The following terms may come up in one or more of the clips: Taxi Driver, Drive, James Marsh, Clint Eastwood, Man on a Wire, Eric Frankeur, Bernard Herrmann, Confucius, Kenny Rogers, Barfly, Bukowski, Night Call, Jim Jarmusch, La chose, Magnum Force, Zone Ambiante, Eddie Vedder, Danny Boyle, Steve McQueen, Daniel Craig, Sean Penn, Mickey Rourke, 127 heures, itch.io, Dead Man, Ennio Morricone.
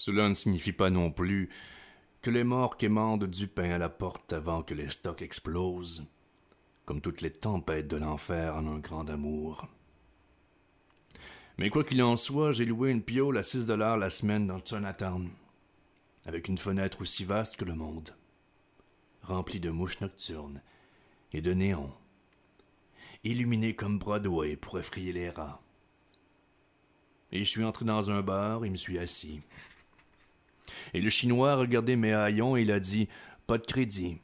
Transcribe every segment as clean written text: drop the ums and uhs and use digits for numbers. Cela ne signifie pas non plus que les morts quémandent du pain à la porte avant que les stocks explosent, comme toutes les tempêtes de l'enfer en un grand amour. Mais quoi qu'il en soit, j'ai loué une piole à 6 $ la semaine dans Chinatown, avec une fenêtre aussi vaste que le monde, remplie de mouches nocturnes et de néons, illuminée comme Broadway pour effrayer les rats. Et je suis entré dans un bar et me suis assis. Et le Chinois a regardé mes haillons et il a dit « Pas de crédit ».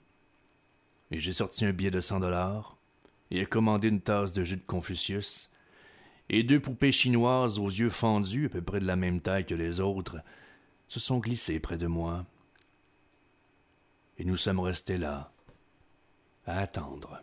Et j'ai sorti un billet de 100 $ et a commandé une tasse de jus de Confucius et 2 poupées chinoises aux yeux fendus, à peu près de la même taille que les autres, se sont glissées près de moi. Et nous sommes restés là, à attendre.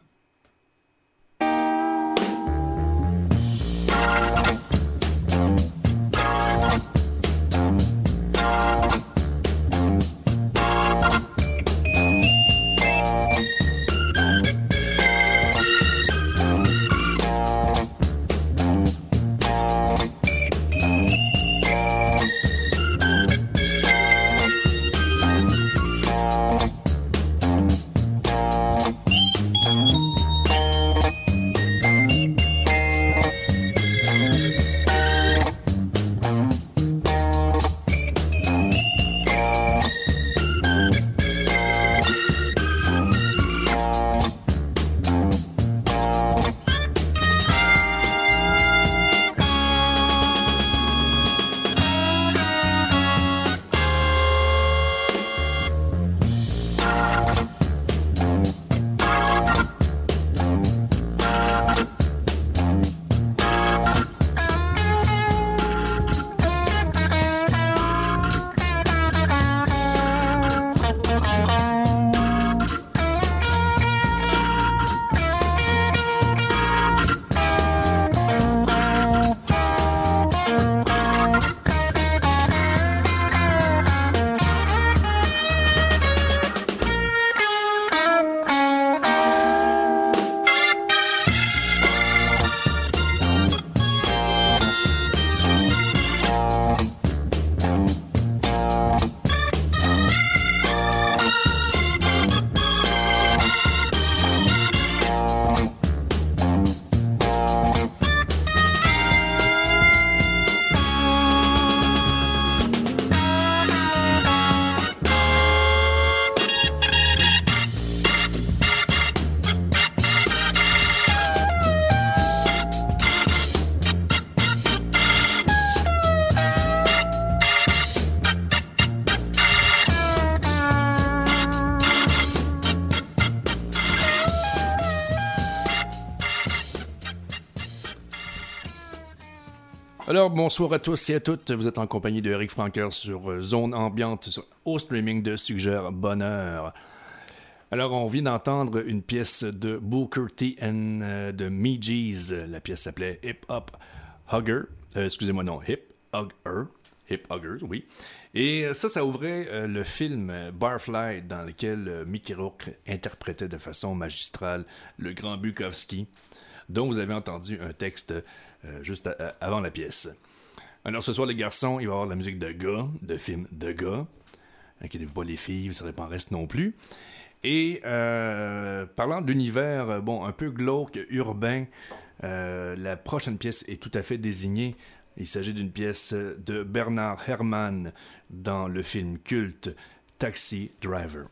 Alors, bonsoir à tous et à toutes. Vous êtes en compagnie de Eric Frankeur sur Zone Ambiante, au streaming de Sugger Bonheur. Alors, on vient d'entendre une pièce de Booker T and the M.G.'s. La pièce s'appelait Hip Hug-Her. Excusez-moi, non, Hip Hug-Her. Hip Hug-Her, oui. Et ça ouvrait le film Barfly, dans lequel Mickey Rourke interprétait de façon magistrale le grand Bukowski, dont vous avez entendu un texte juste avant la pièce. Alors ce soir, les garçons, il va y avoir de la musique de gars, de films de gars. Inquiétez-vous pas, les filles, vous serez pas en reste non plus. Et parlant d'univers, bon, un peu glauque, urbain, la prochaine pièce est tout à fait désignée. Il s'agit d'une pièce de Bernard Herrmann dans le film culte Taxi Driver.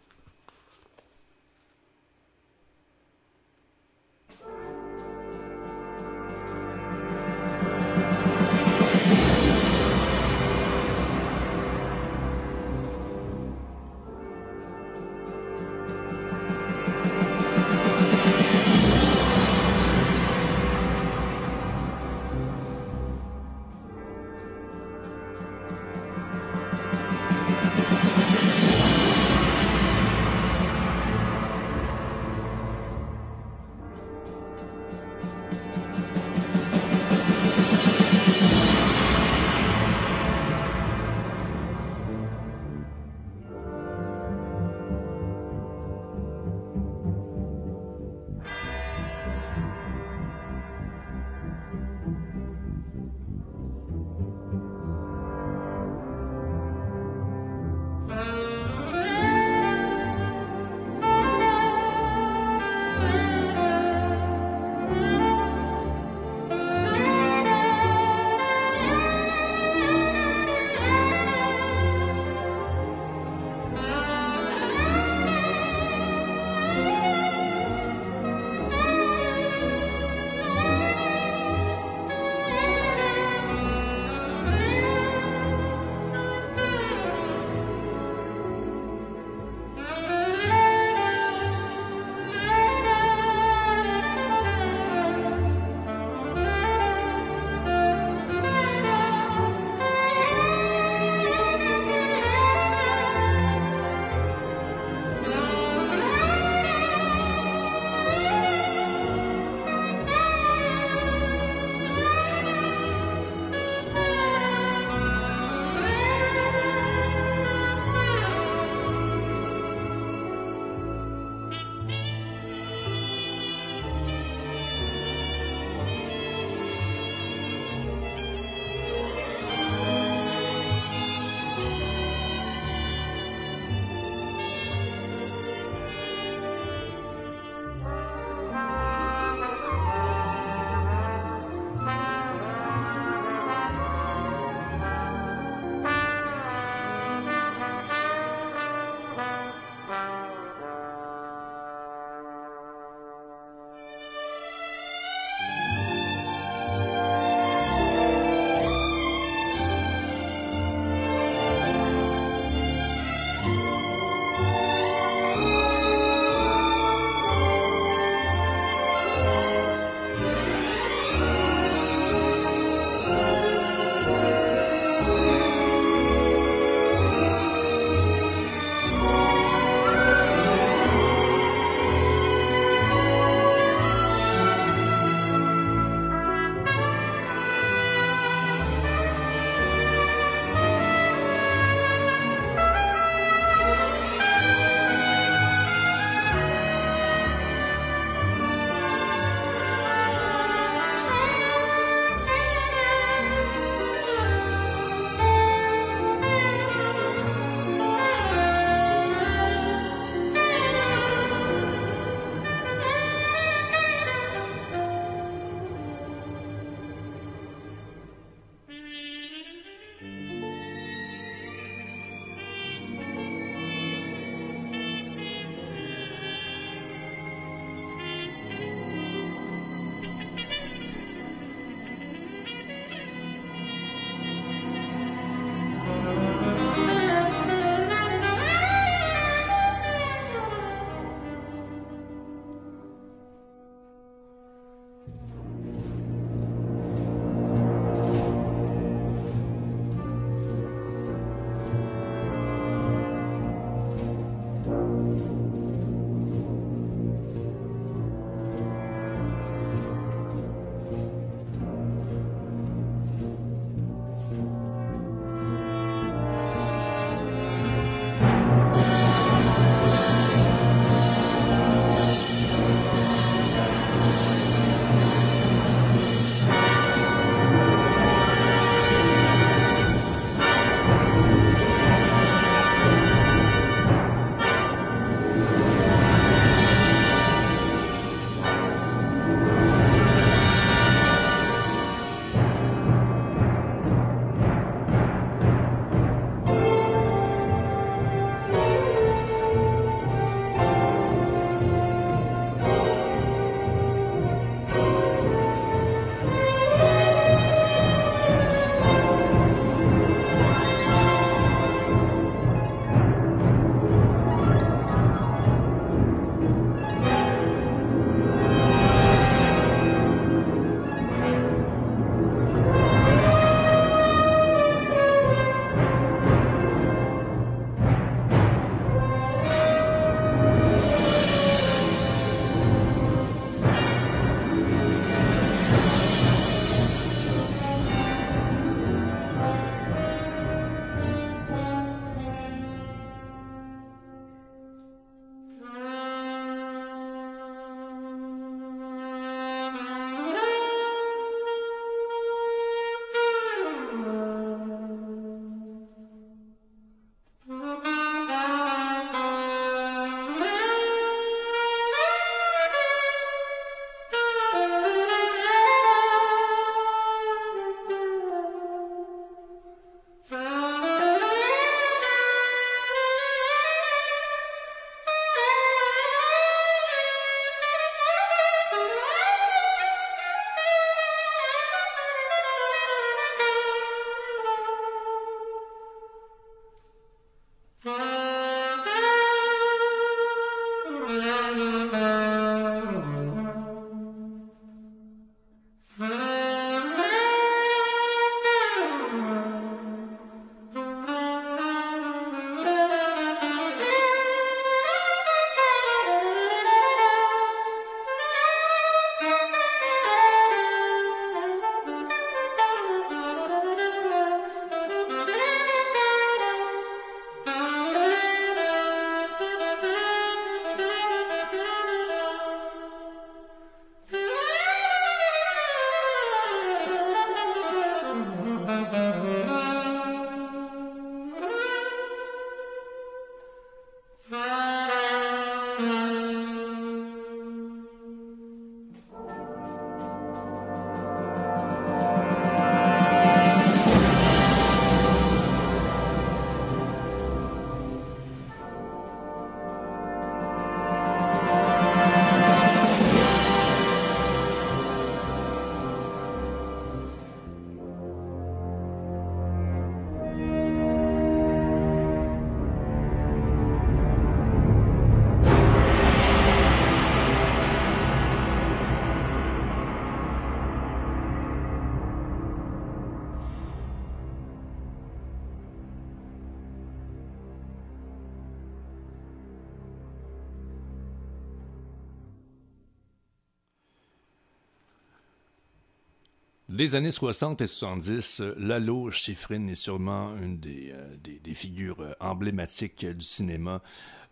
Les années 60 et 70, Lalo Schifrin est sûrement une des figures emblématiques du cinéma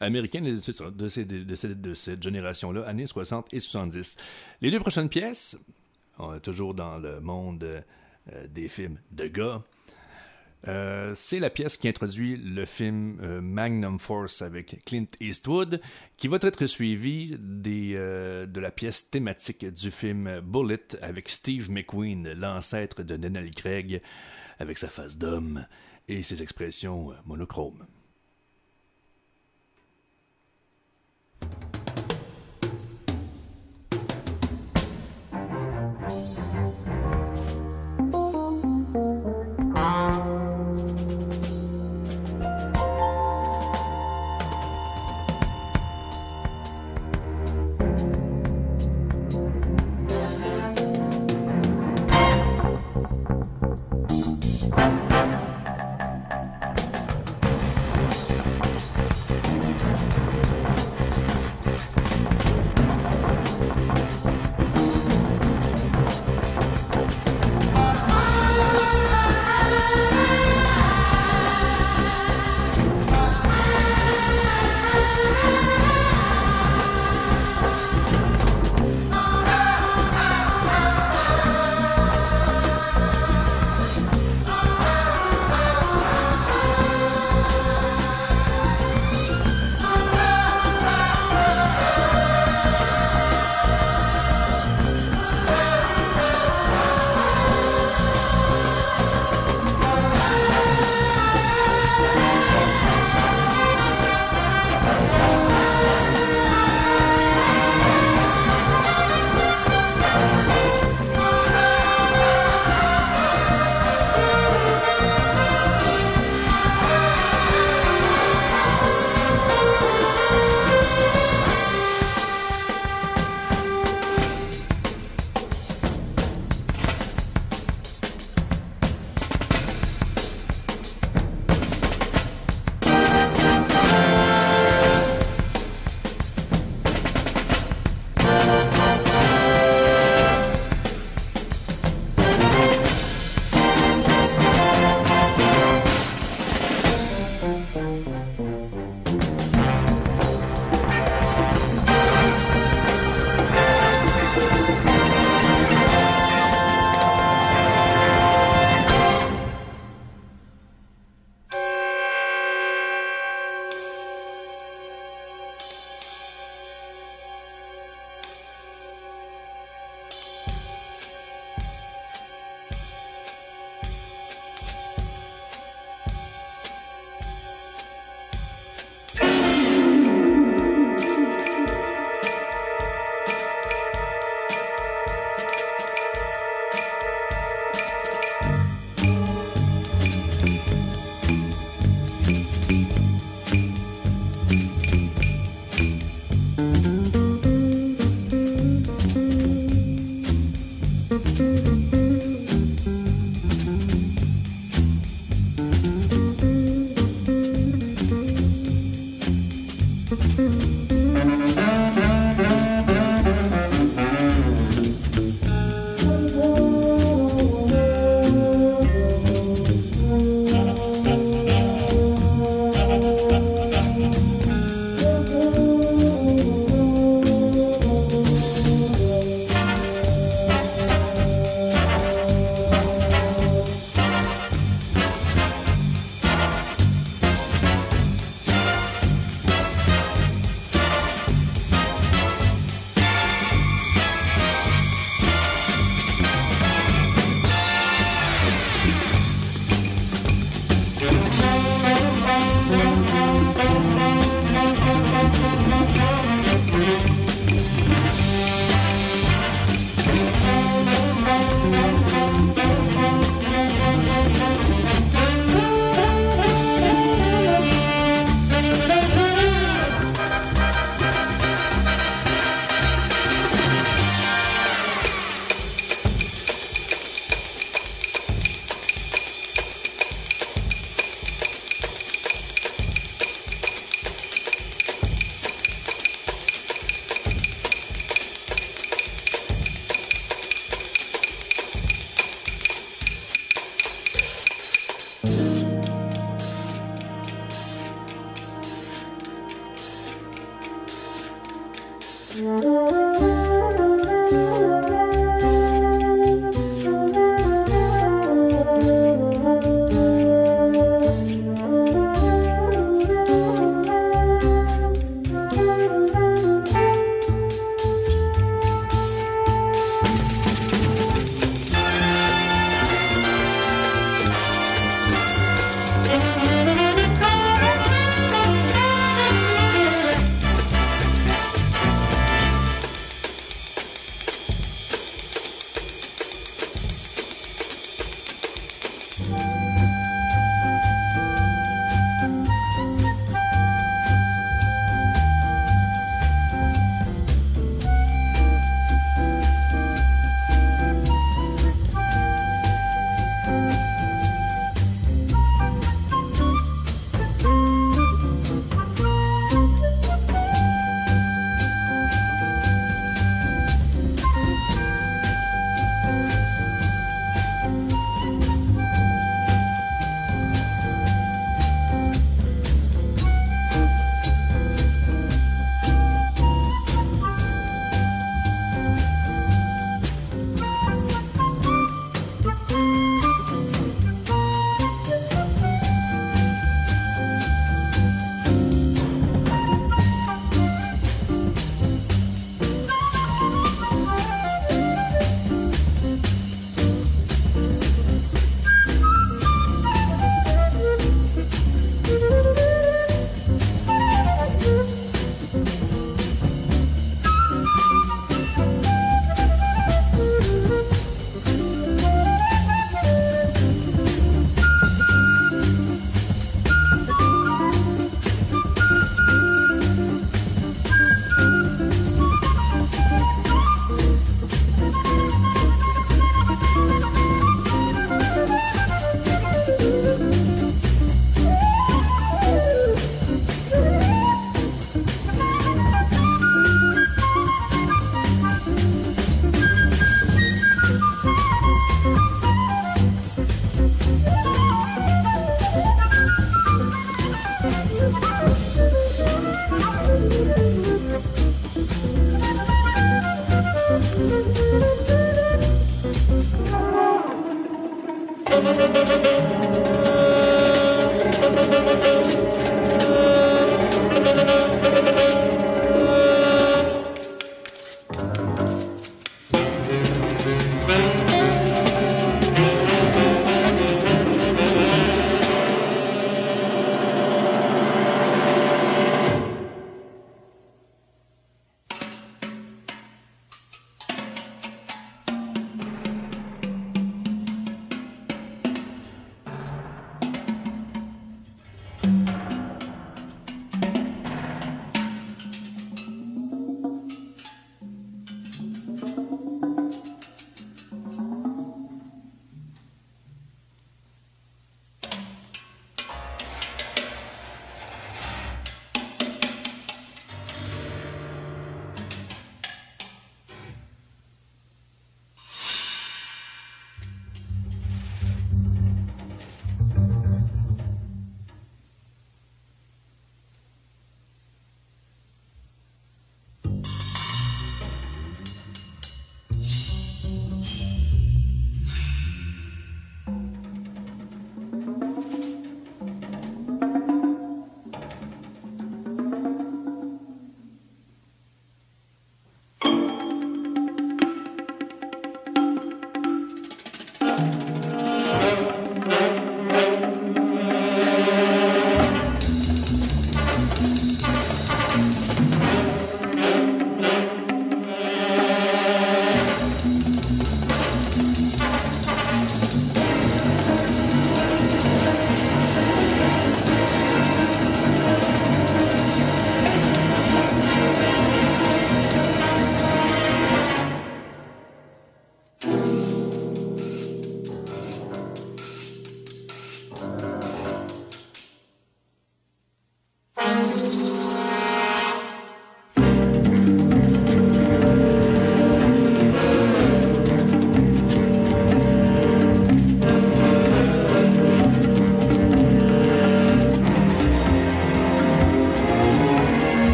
américaine de cette génération-là, années 60 et 70. Les deux prochaines pièces, on est toujours dans le monde des films de gars. C'est la pièce qui introduit le film Magnum Force avec Clint Eastwood, qui va être suivie de la pièce thématique du film Bullit avec Steve McQueen, l'ancêtre de Daniel Craig, avec sa face d'homme et ses expressions monochromes.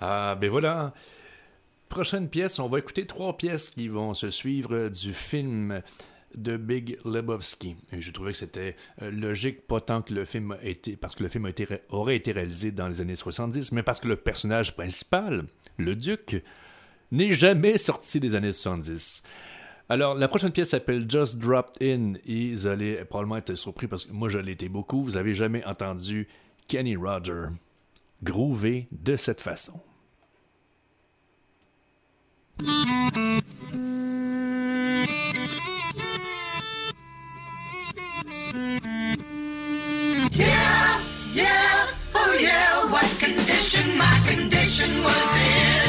Ah, ben voilà. Prochaine pièce, on va écouter 3 pièces qui vont se suivre du film de Big Lebowski. Et je trouvais que c'était logique, pas tant que le film a été, parce que le film aurait été réalisé dans les années 70, mais parce que le personnage principal, le duc, n'est jamais sorti des années 70. Alors, la prochaine pièce s'appelle Just Dropped In, et vous allez probablement être surpris, parce que moi je l'ai été beaucoup, vous n'avez jamais entendu Kenny Rogers groover de cette façon. Yeah, yeah, oh yeah, what condition my condition was in.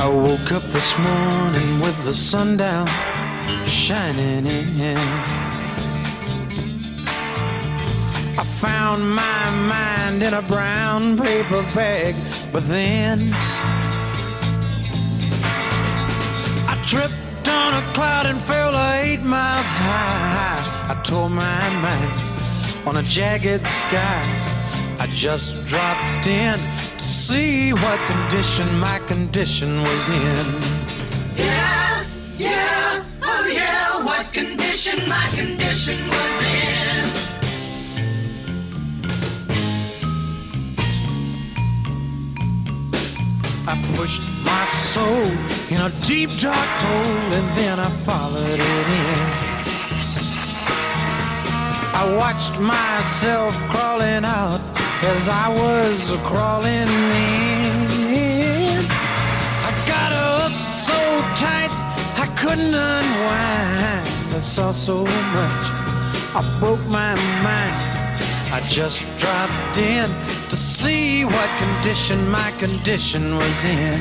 I woke up this morning with the sun down, shining in. I found my mind in a brown paper bag, but then I tripped on a cloud and fell 8 miles high. I tore my mind on a jagged sky. I just dropped in to see what condition my condition was in. Yeah, yeah, oh yeah, what condition my condition was in. I pushed my soul in a deep dark hole and then I followed it in. I watched myself crawling out as I was crawling in. I got up so tight I couldn't unwind. I saw so much, I broke my mind. I just dropped in to see what condition my condition was in.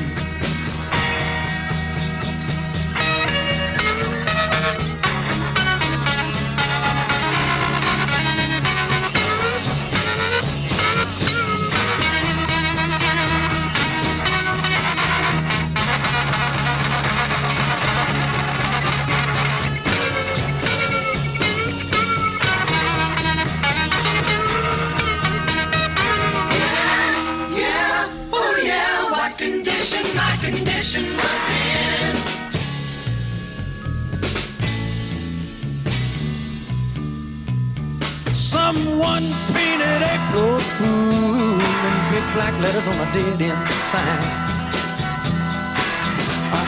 I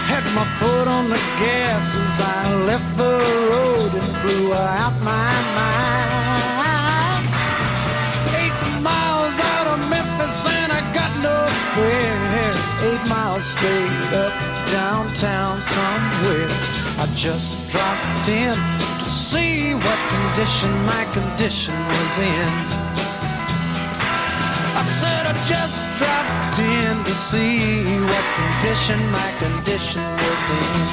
had my foot on the gas as I left the road and blew out my mind. 8 miles out of Memphis and I got no square. 8 miles straight up downtown somewhere. I just dropped in to see what condition my condition was in. I said I just dropped in to see what condition my condition was in.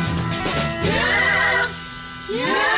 Yeah, yeah, oh yeah.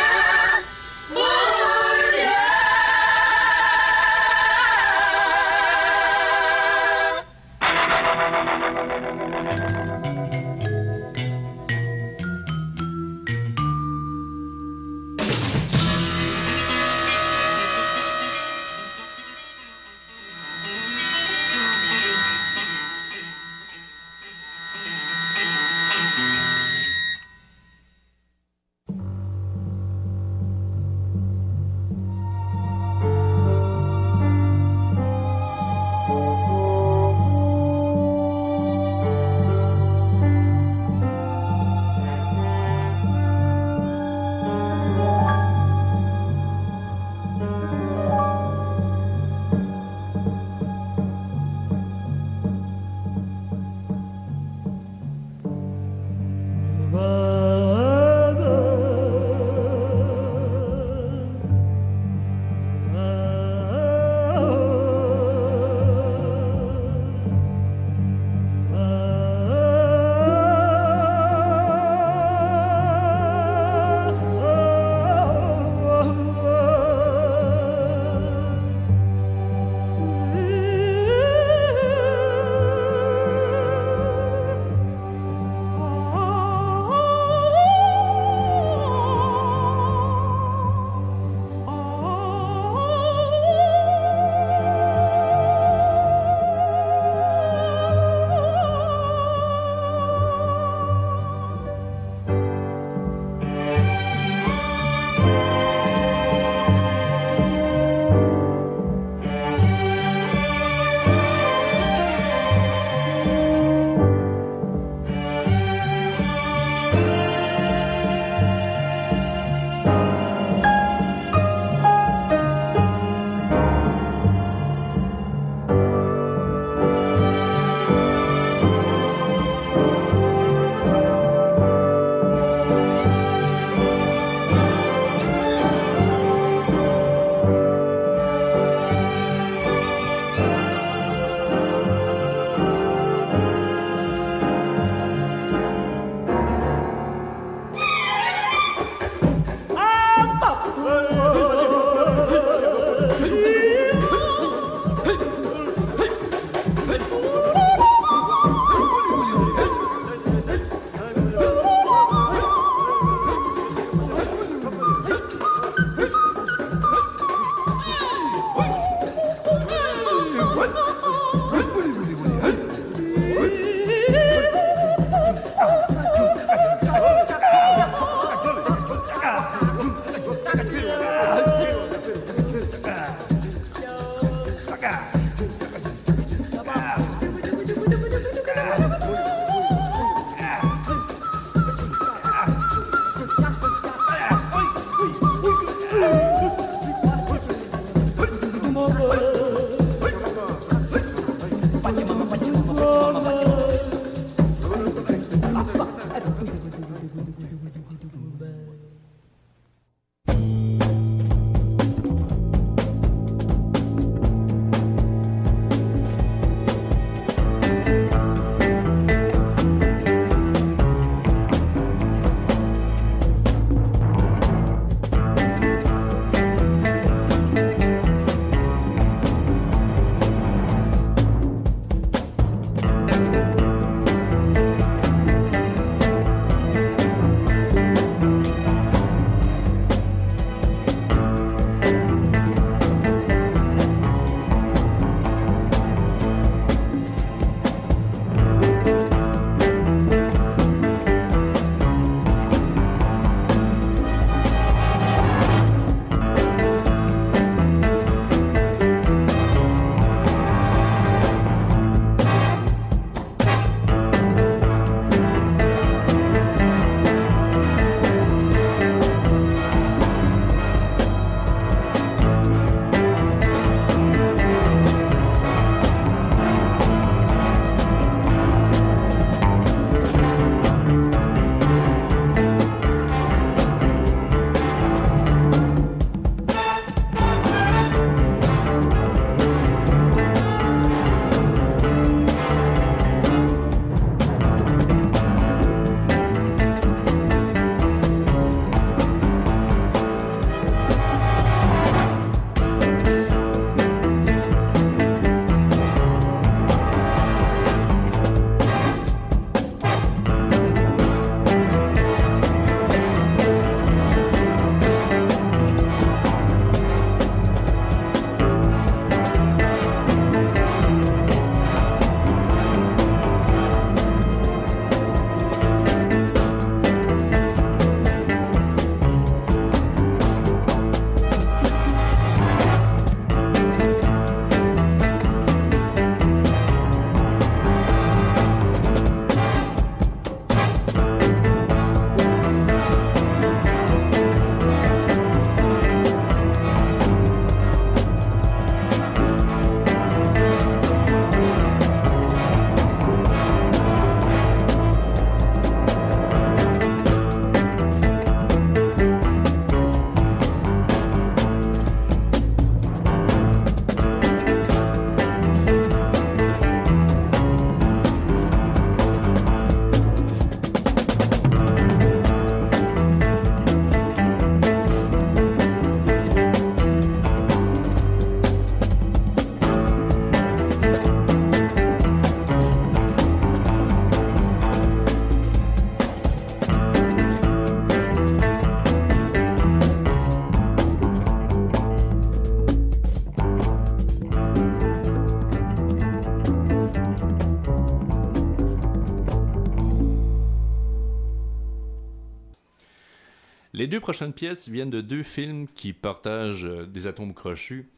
Les deux prochaines pièces viennent de deux films qui partagent des atomes crochus.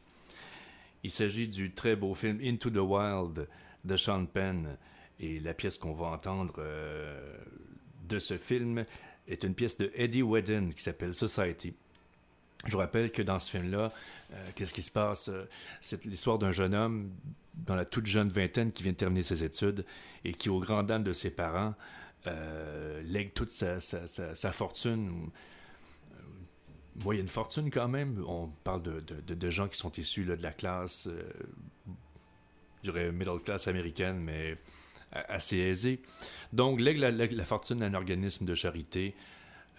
Il s'agit du très beau film Into the Wild de Sean Penn. Et la pièce qu'on va entendre de ce film est une pièce de Eddie Vedder qui s'appelle Society. Je vous rappelle que dans ce film-là, qu'est-ce qui se passe? C'est l'histoire d'un jeune homme dans la toute jeune vingtaine qui vient de terminer ses études et qui, aux grandes dames de ses parents, lègue toute sa fortune. Moi, il y a une fortune quand même. On parle de gens qui sont issus là, de la classe, je dirais middle class américaine, mais assez aisée. Donc, lègue la fortune à un organisme de charité,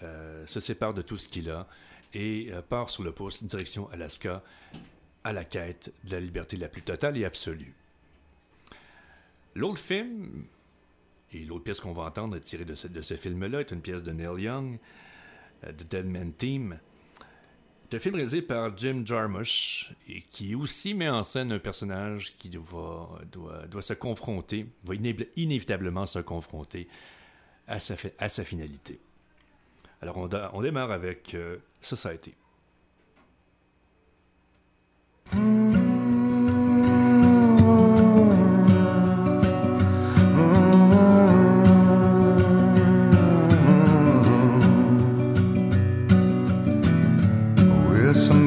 se sépare de tout ce qu'il a et part sur le pouce direction Alaska à la quête de la liberté la plus totale et absolue. L'autre film, et l'autre pièce qu'on va entendre tirée de ce film-là, est une pièce de Neil Young, de Dead Man Team. C'est un film réalisé par Jim Jarmusch et qui aussi met en scène un personnage qui doit se confronter, va inévitablement se confronter à sa finalité. Alors on démarre avec Society.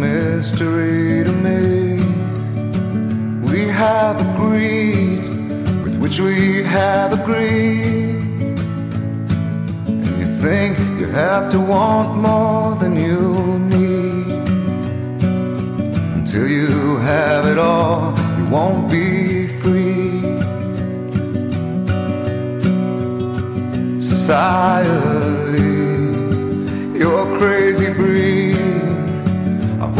Mystery to me, we have agreed, with which we have agreed, and you think you have to want more than you need, until you have it all, you won't be free. Society, you're a crazy breed, I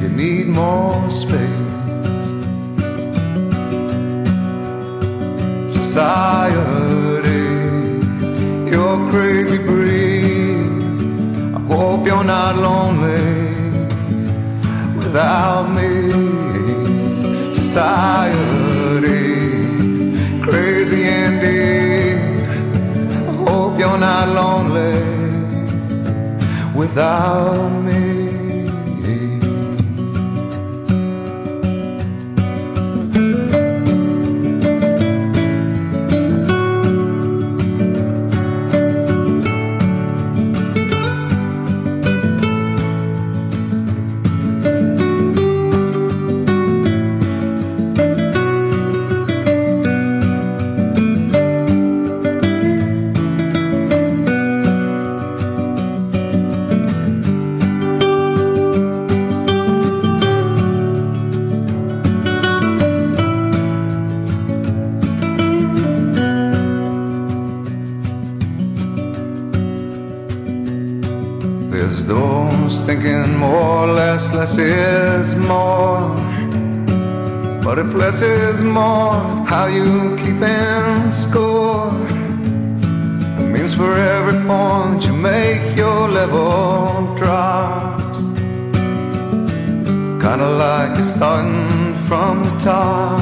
you need more space. Society, you're a crazy breed, I hope you're not lonely without me. Society, crazy indeed, I hope you're not lonely without me. Thinking more or less, less is more. But if less is more, how you keeping score? It means for every point you make, your level drops. Kinda like you're starting from the top,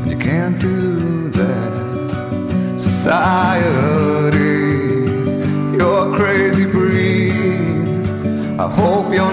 and you can't do that. Society, you're a crazy breed, I hope you're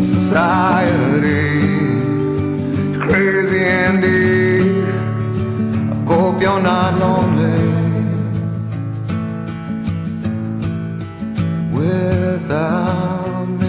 Society, crazy indeed, I hope you're not lonely without me.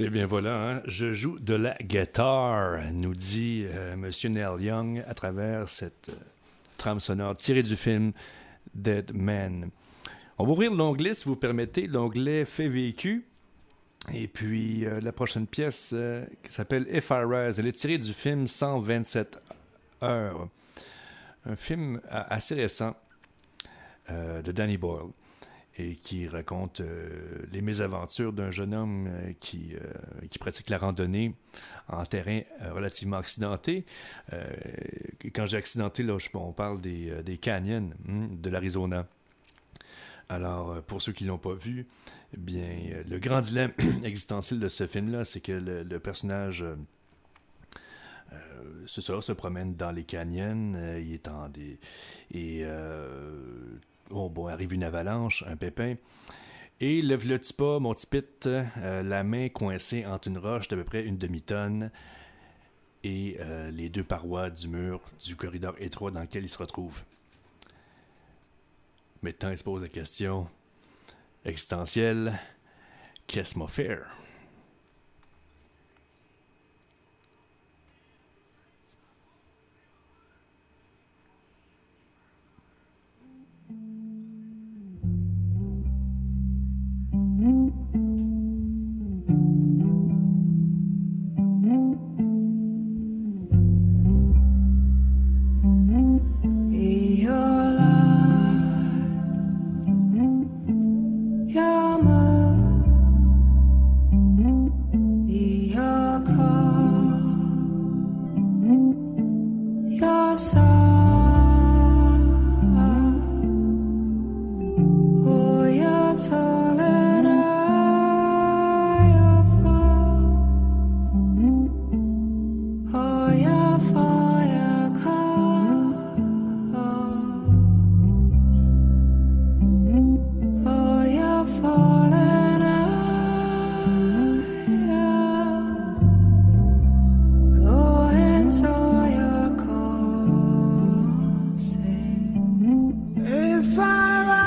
Eh bien voilà, hein? Je joue de la guitare, nous dit M. Neil Young à travers cette trame sonore tirée du film Dead Man. On va ouvrir l'onglet, si vous permettez, l'onglet fait vécu. Et puis la prochaine pièce qui s'appelle If I Rise, elle est tirée du film 127 heures. Un film assez récent de Danny Boyle. Et qui raconte les mésaventures d'un jeune homme qui pratique la randonnée en terrain relativement accidenté. Quand j'ai accidenté, là, on parle des canyons de l'Arizona. Alors, pour ceux qui ne l'ont pas vu, eh bien, le grand dilemme existentiel de ce film-là, c'est que le personnage... se promène dans les canyons, il est en des... Et... arrive une avalanche, un pépin. Et lève le petit pas, mon petit pit, la main coincée entre une roche d'à peu près une demi-tonne et les deux parois du mur du corridor étroit dans lequel il se retrouve. Maintenant, il se pose la question existentielle, qu'est-ce m'a faire? If I rise,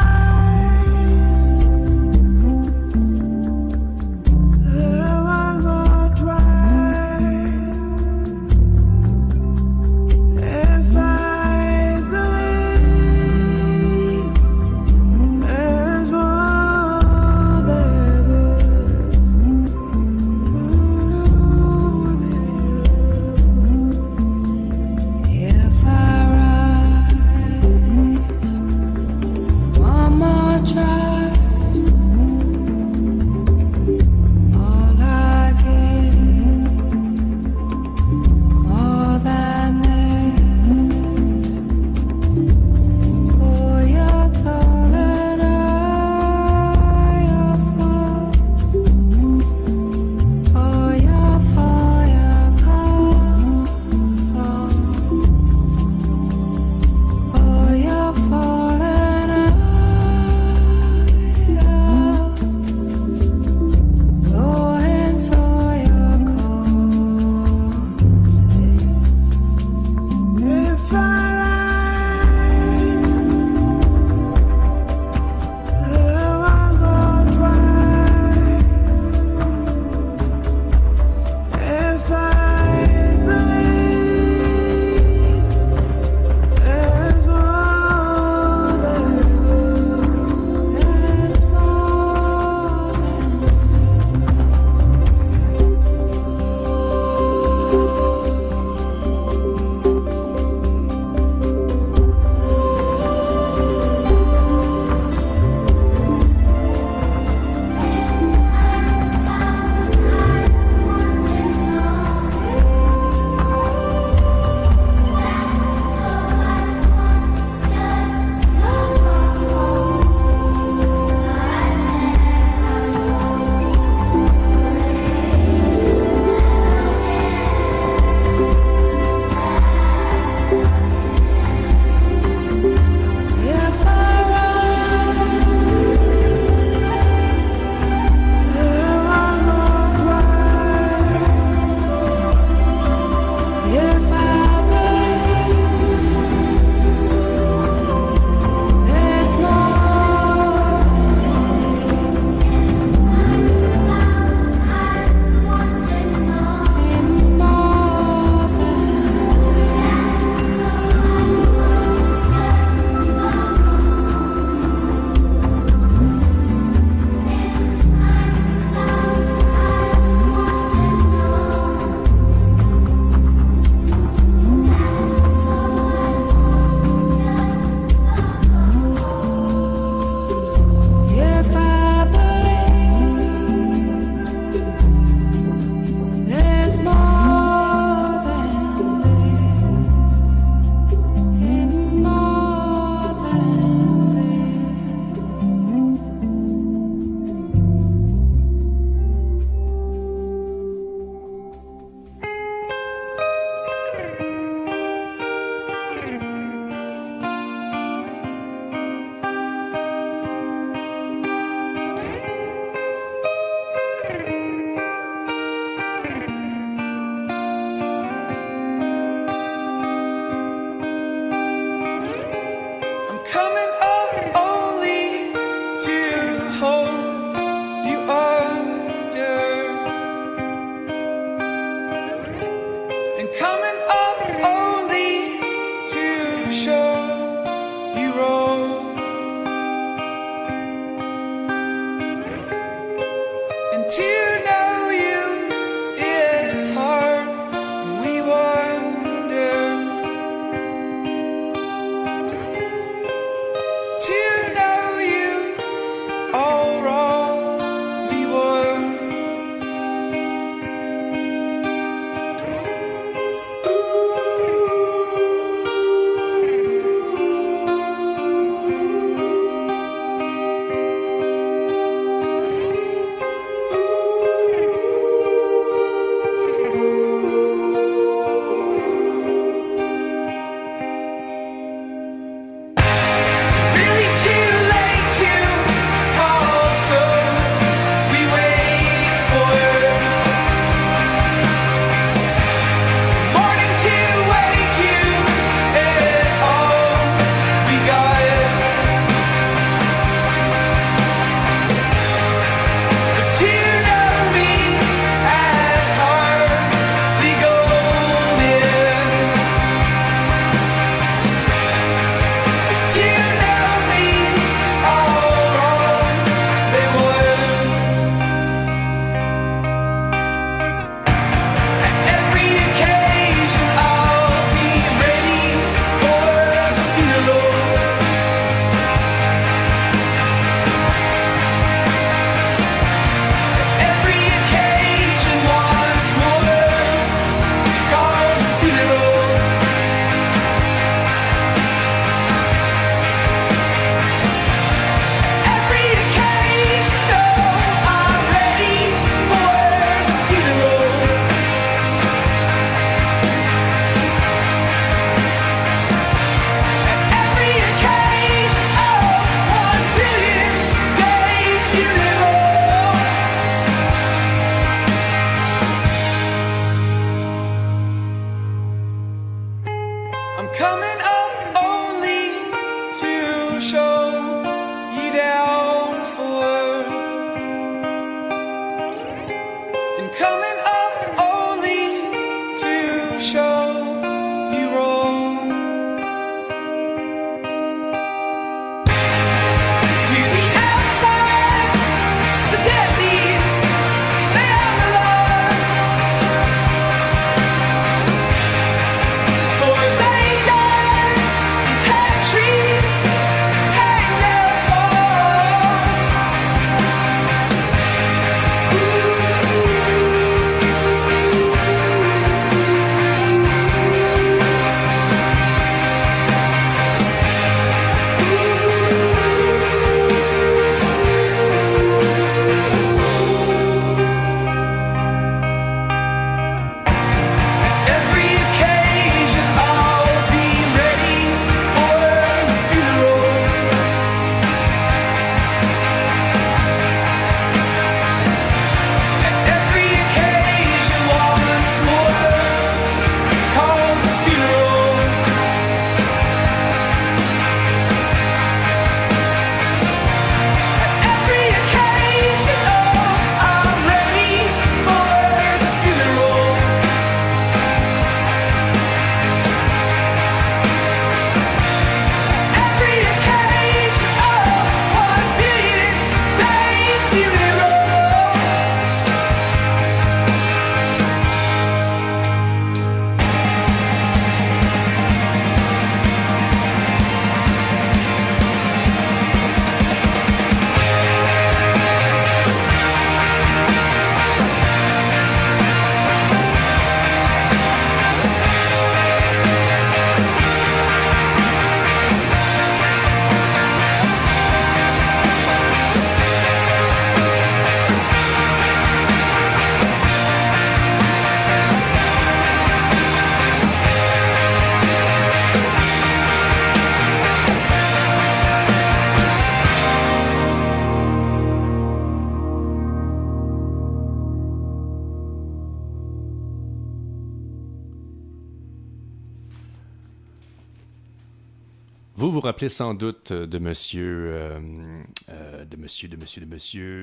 vous vous rappelez sans doute de monsieur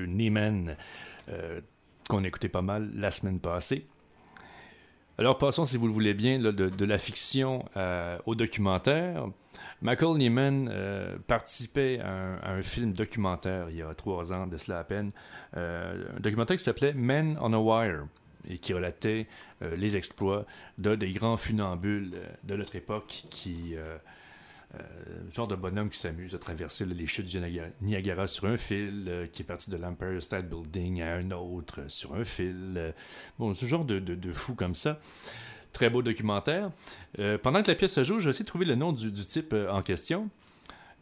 Nyman, qu'on a écouté pas mal la semaine passée. Alors passons, si vous le voulez bien, là, de la fiction au documentaire. Michael Nyman participait à un film documentaire il y a 3 ans de cela à peine, un documentaire qui s'appelait Man on a Wire et qui relatait les exploits d'un des grands funambules de notre époque qui... genre de bonhomme qui s'amuse à traverser les chutes du Niagara sur un fil, qui est parti de l'Empire State Building à un autre sur un fil. Bon, ce genre de fou comme ça. Très beau documentaire. Pendant que la pièce se joue, je vais essayer de trouver le nom du type en question,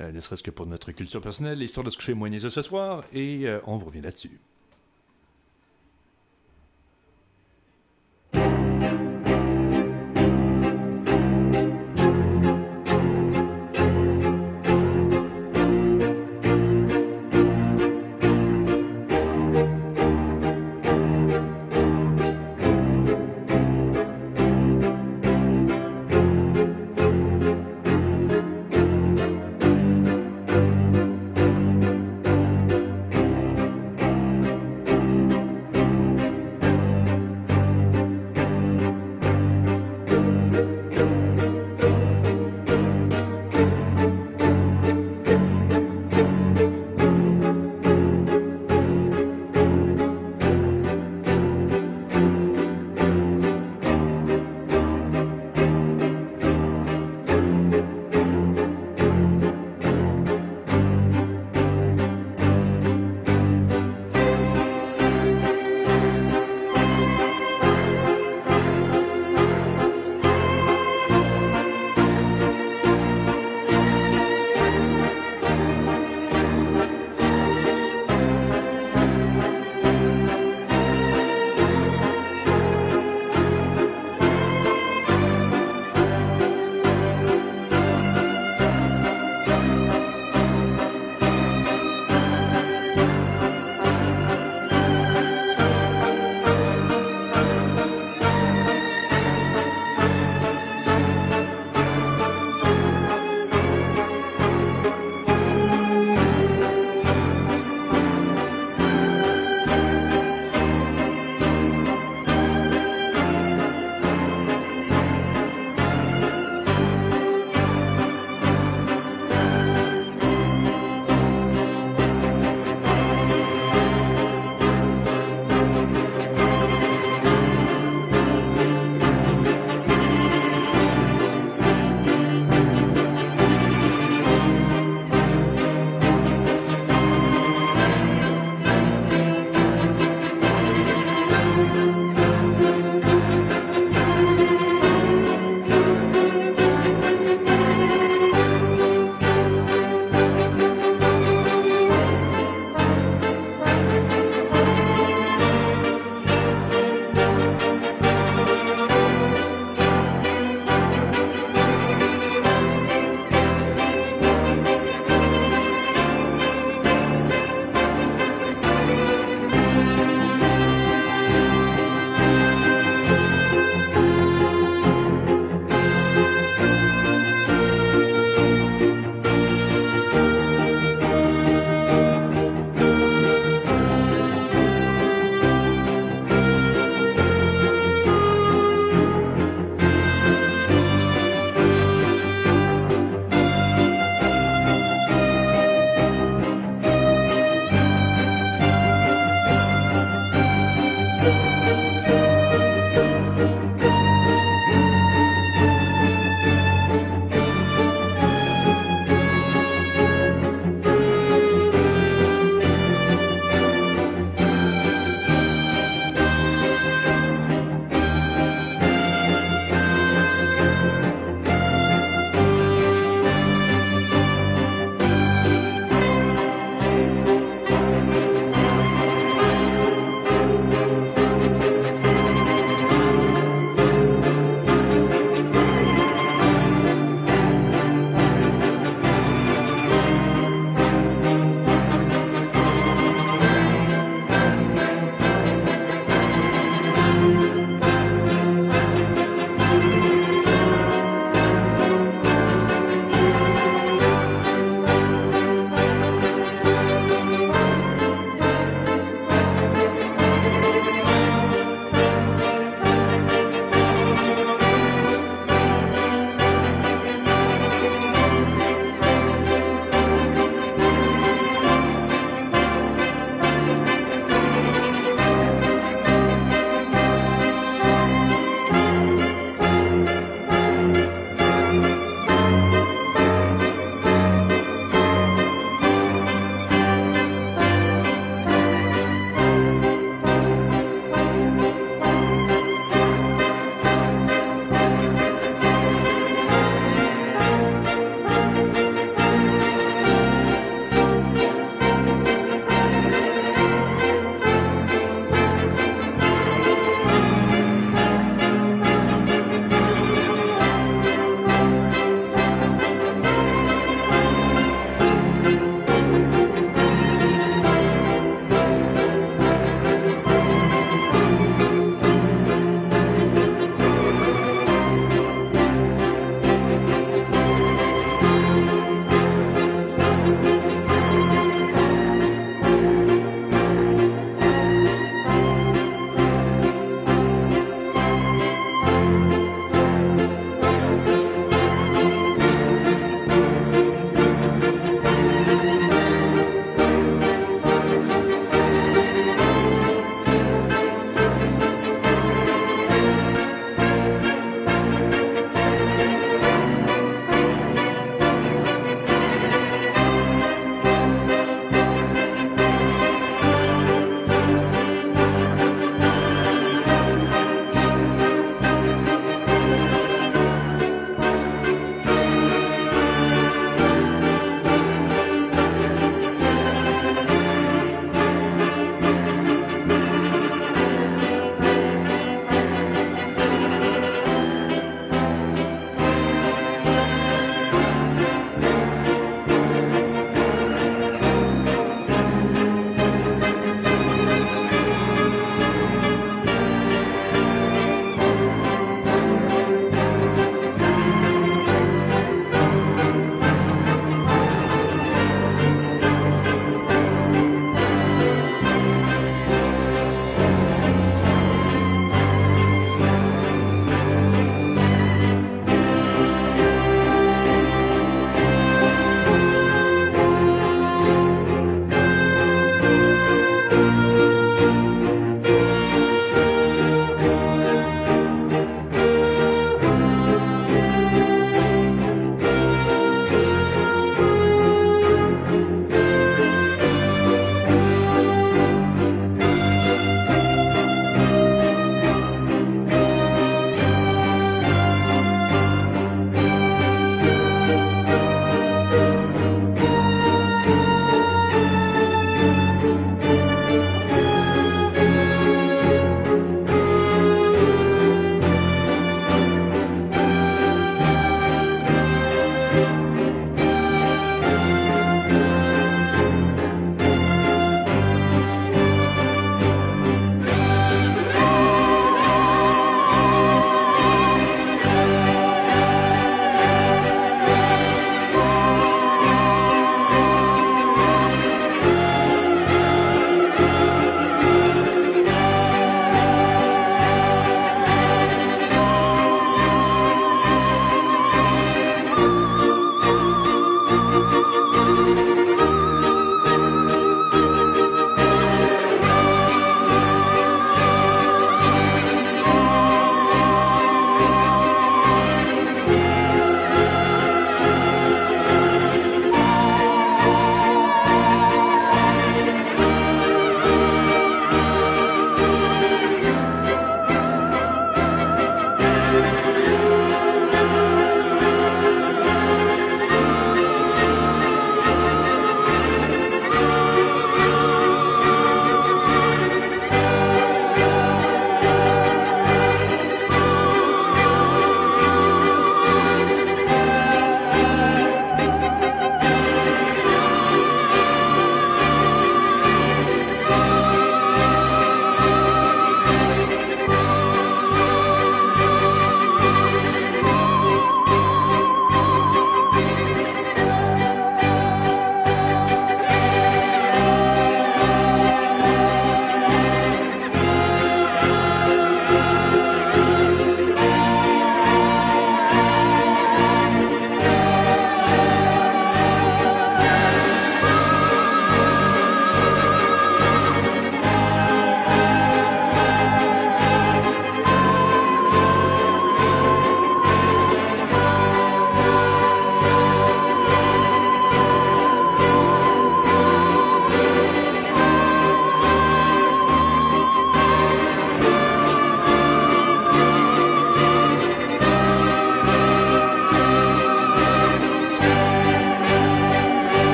ne serait-ce que pour notre culture personnelle, histoire de se coucher moins niaiseux ce soir, et on vous revient là-dessus.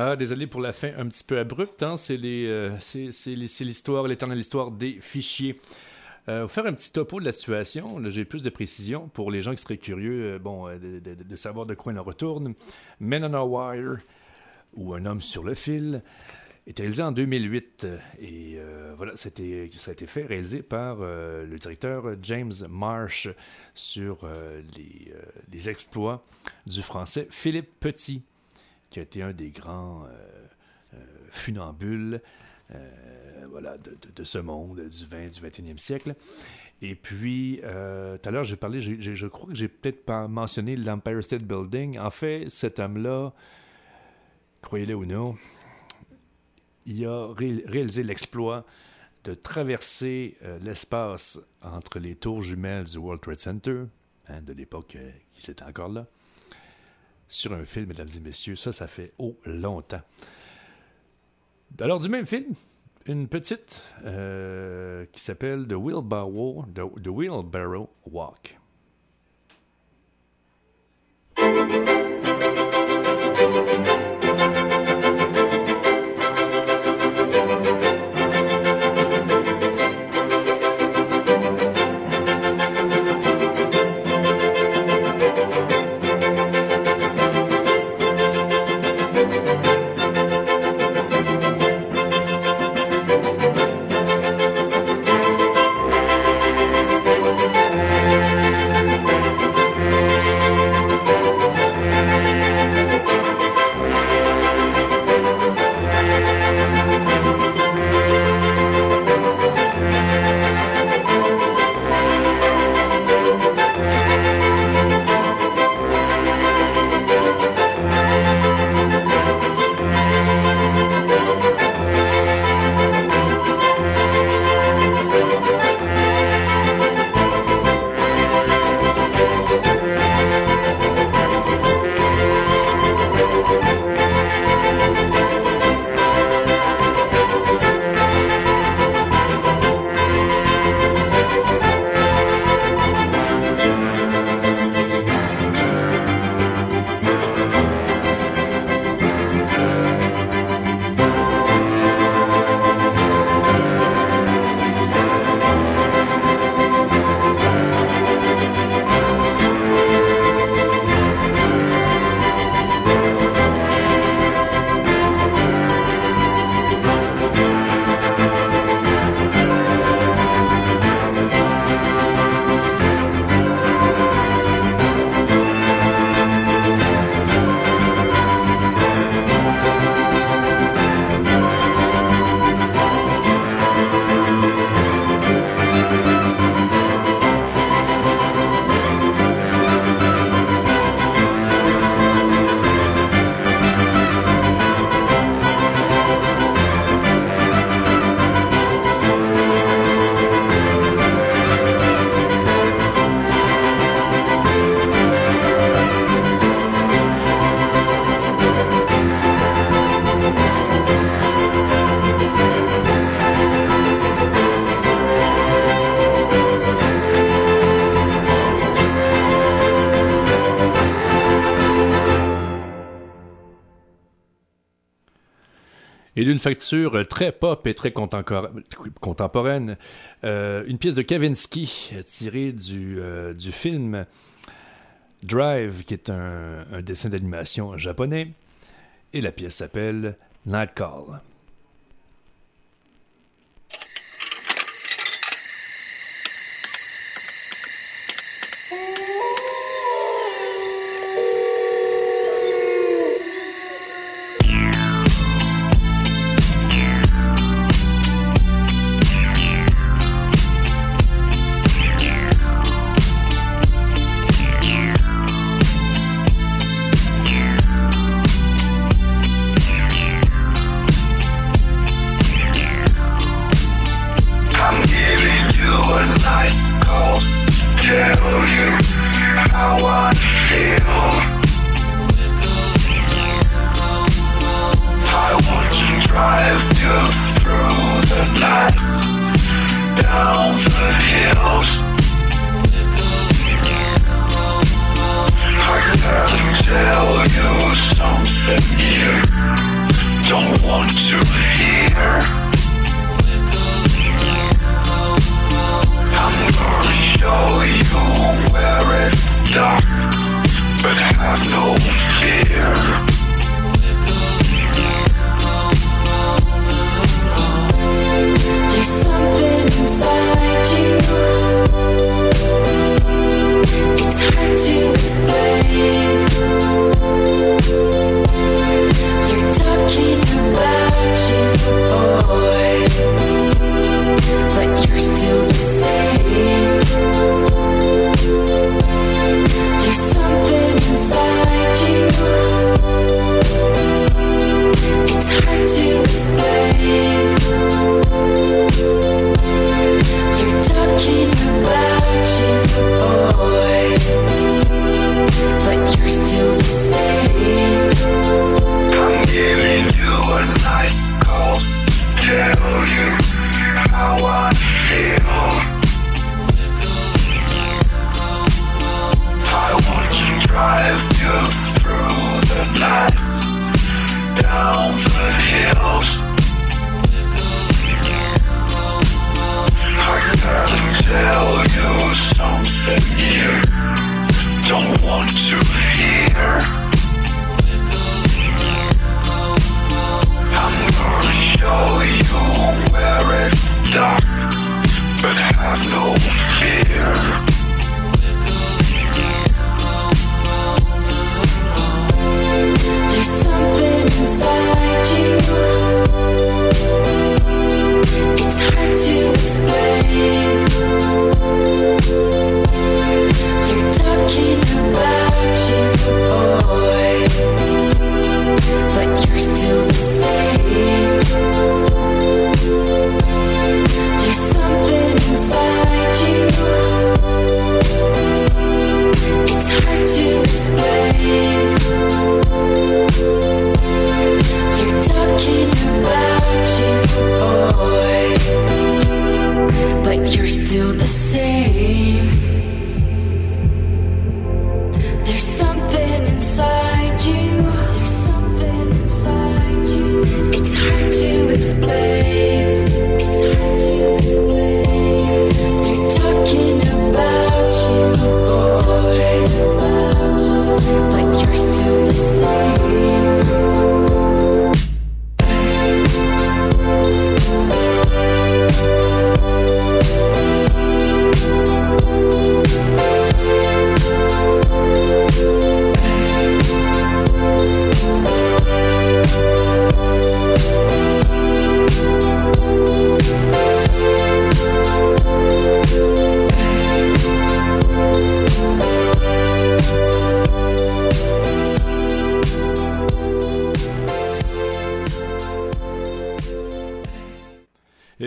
Ah, désolé pour la fin un petit peu abrupte, hein? C'est l'histoire, l'éternelle histoire des fichiers. Vous faire un petit topo de la situation, là, j'ai plus de précisions pour les gens qui seraient curieux de savoir de quoi on en retourne. Man on a Wire, ou Un homme sur le fil, est réalisé en 2008. Et voilà, ça a été fait, réalisé par le directeur James Marsh sur les exploits du français Philippe Petit, qui a été un des grands funambules de ce monde du 20 du 21e siècle. Et puis, tout à l'heure, j'ai parlé, je crois que j'ai peut-être pas mentionné l'Empire State Building. En fait, cet homme-là, croyez-le ou non, il a réalisé l'exploit de traverser l'espace entre les tours jumelles du World Trade Center, hein, de l'époque qui était encore là, sur un film, mesdames et messieurs. Ça fait longtemps. Alors, du même film, une petite qui s'appelle The Wheelbarrow Walk. Et d'une facture très pop et très contemporaine, une pièce de Kavinsky tirée du film Drive, qui est un dessin d'animation japonais, et la pièce s'appelle Night Call. Tell you something new.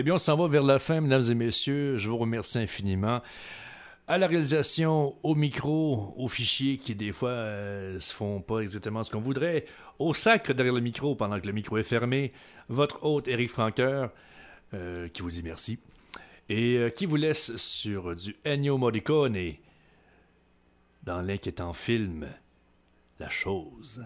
Eh bien, on s'en va vers la fin, mesdames et messieurs. Je vous remercie infiniment. À la réalisation, au micro, aux fichiers qui, des fois, se font pas exactement ce qu'on voudrait, au sacre derrière le micro pendant que le micro est fermé, votre hôte, Eric Frankeur, qui vous dit merci, et qui vous laisse sur du Ennio Morricone dans l'inquiétant film La Chose.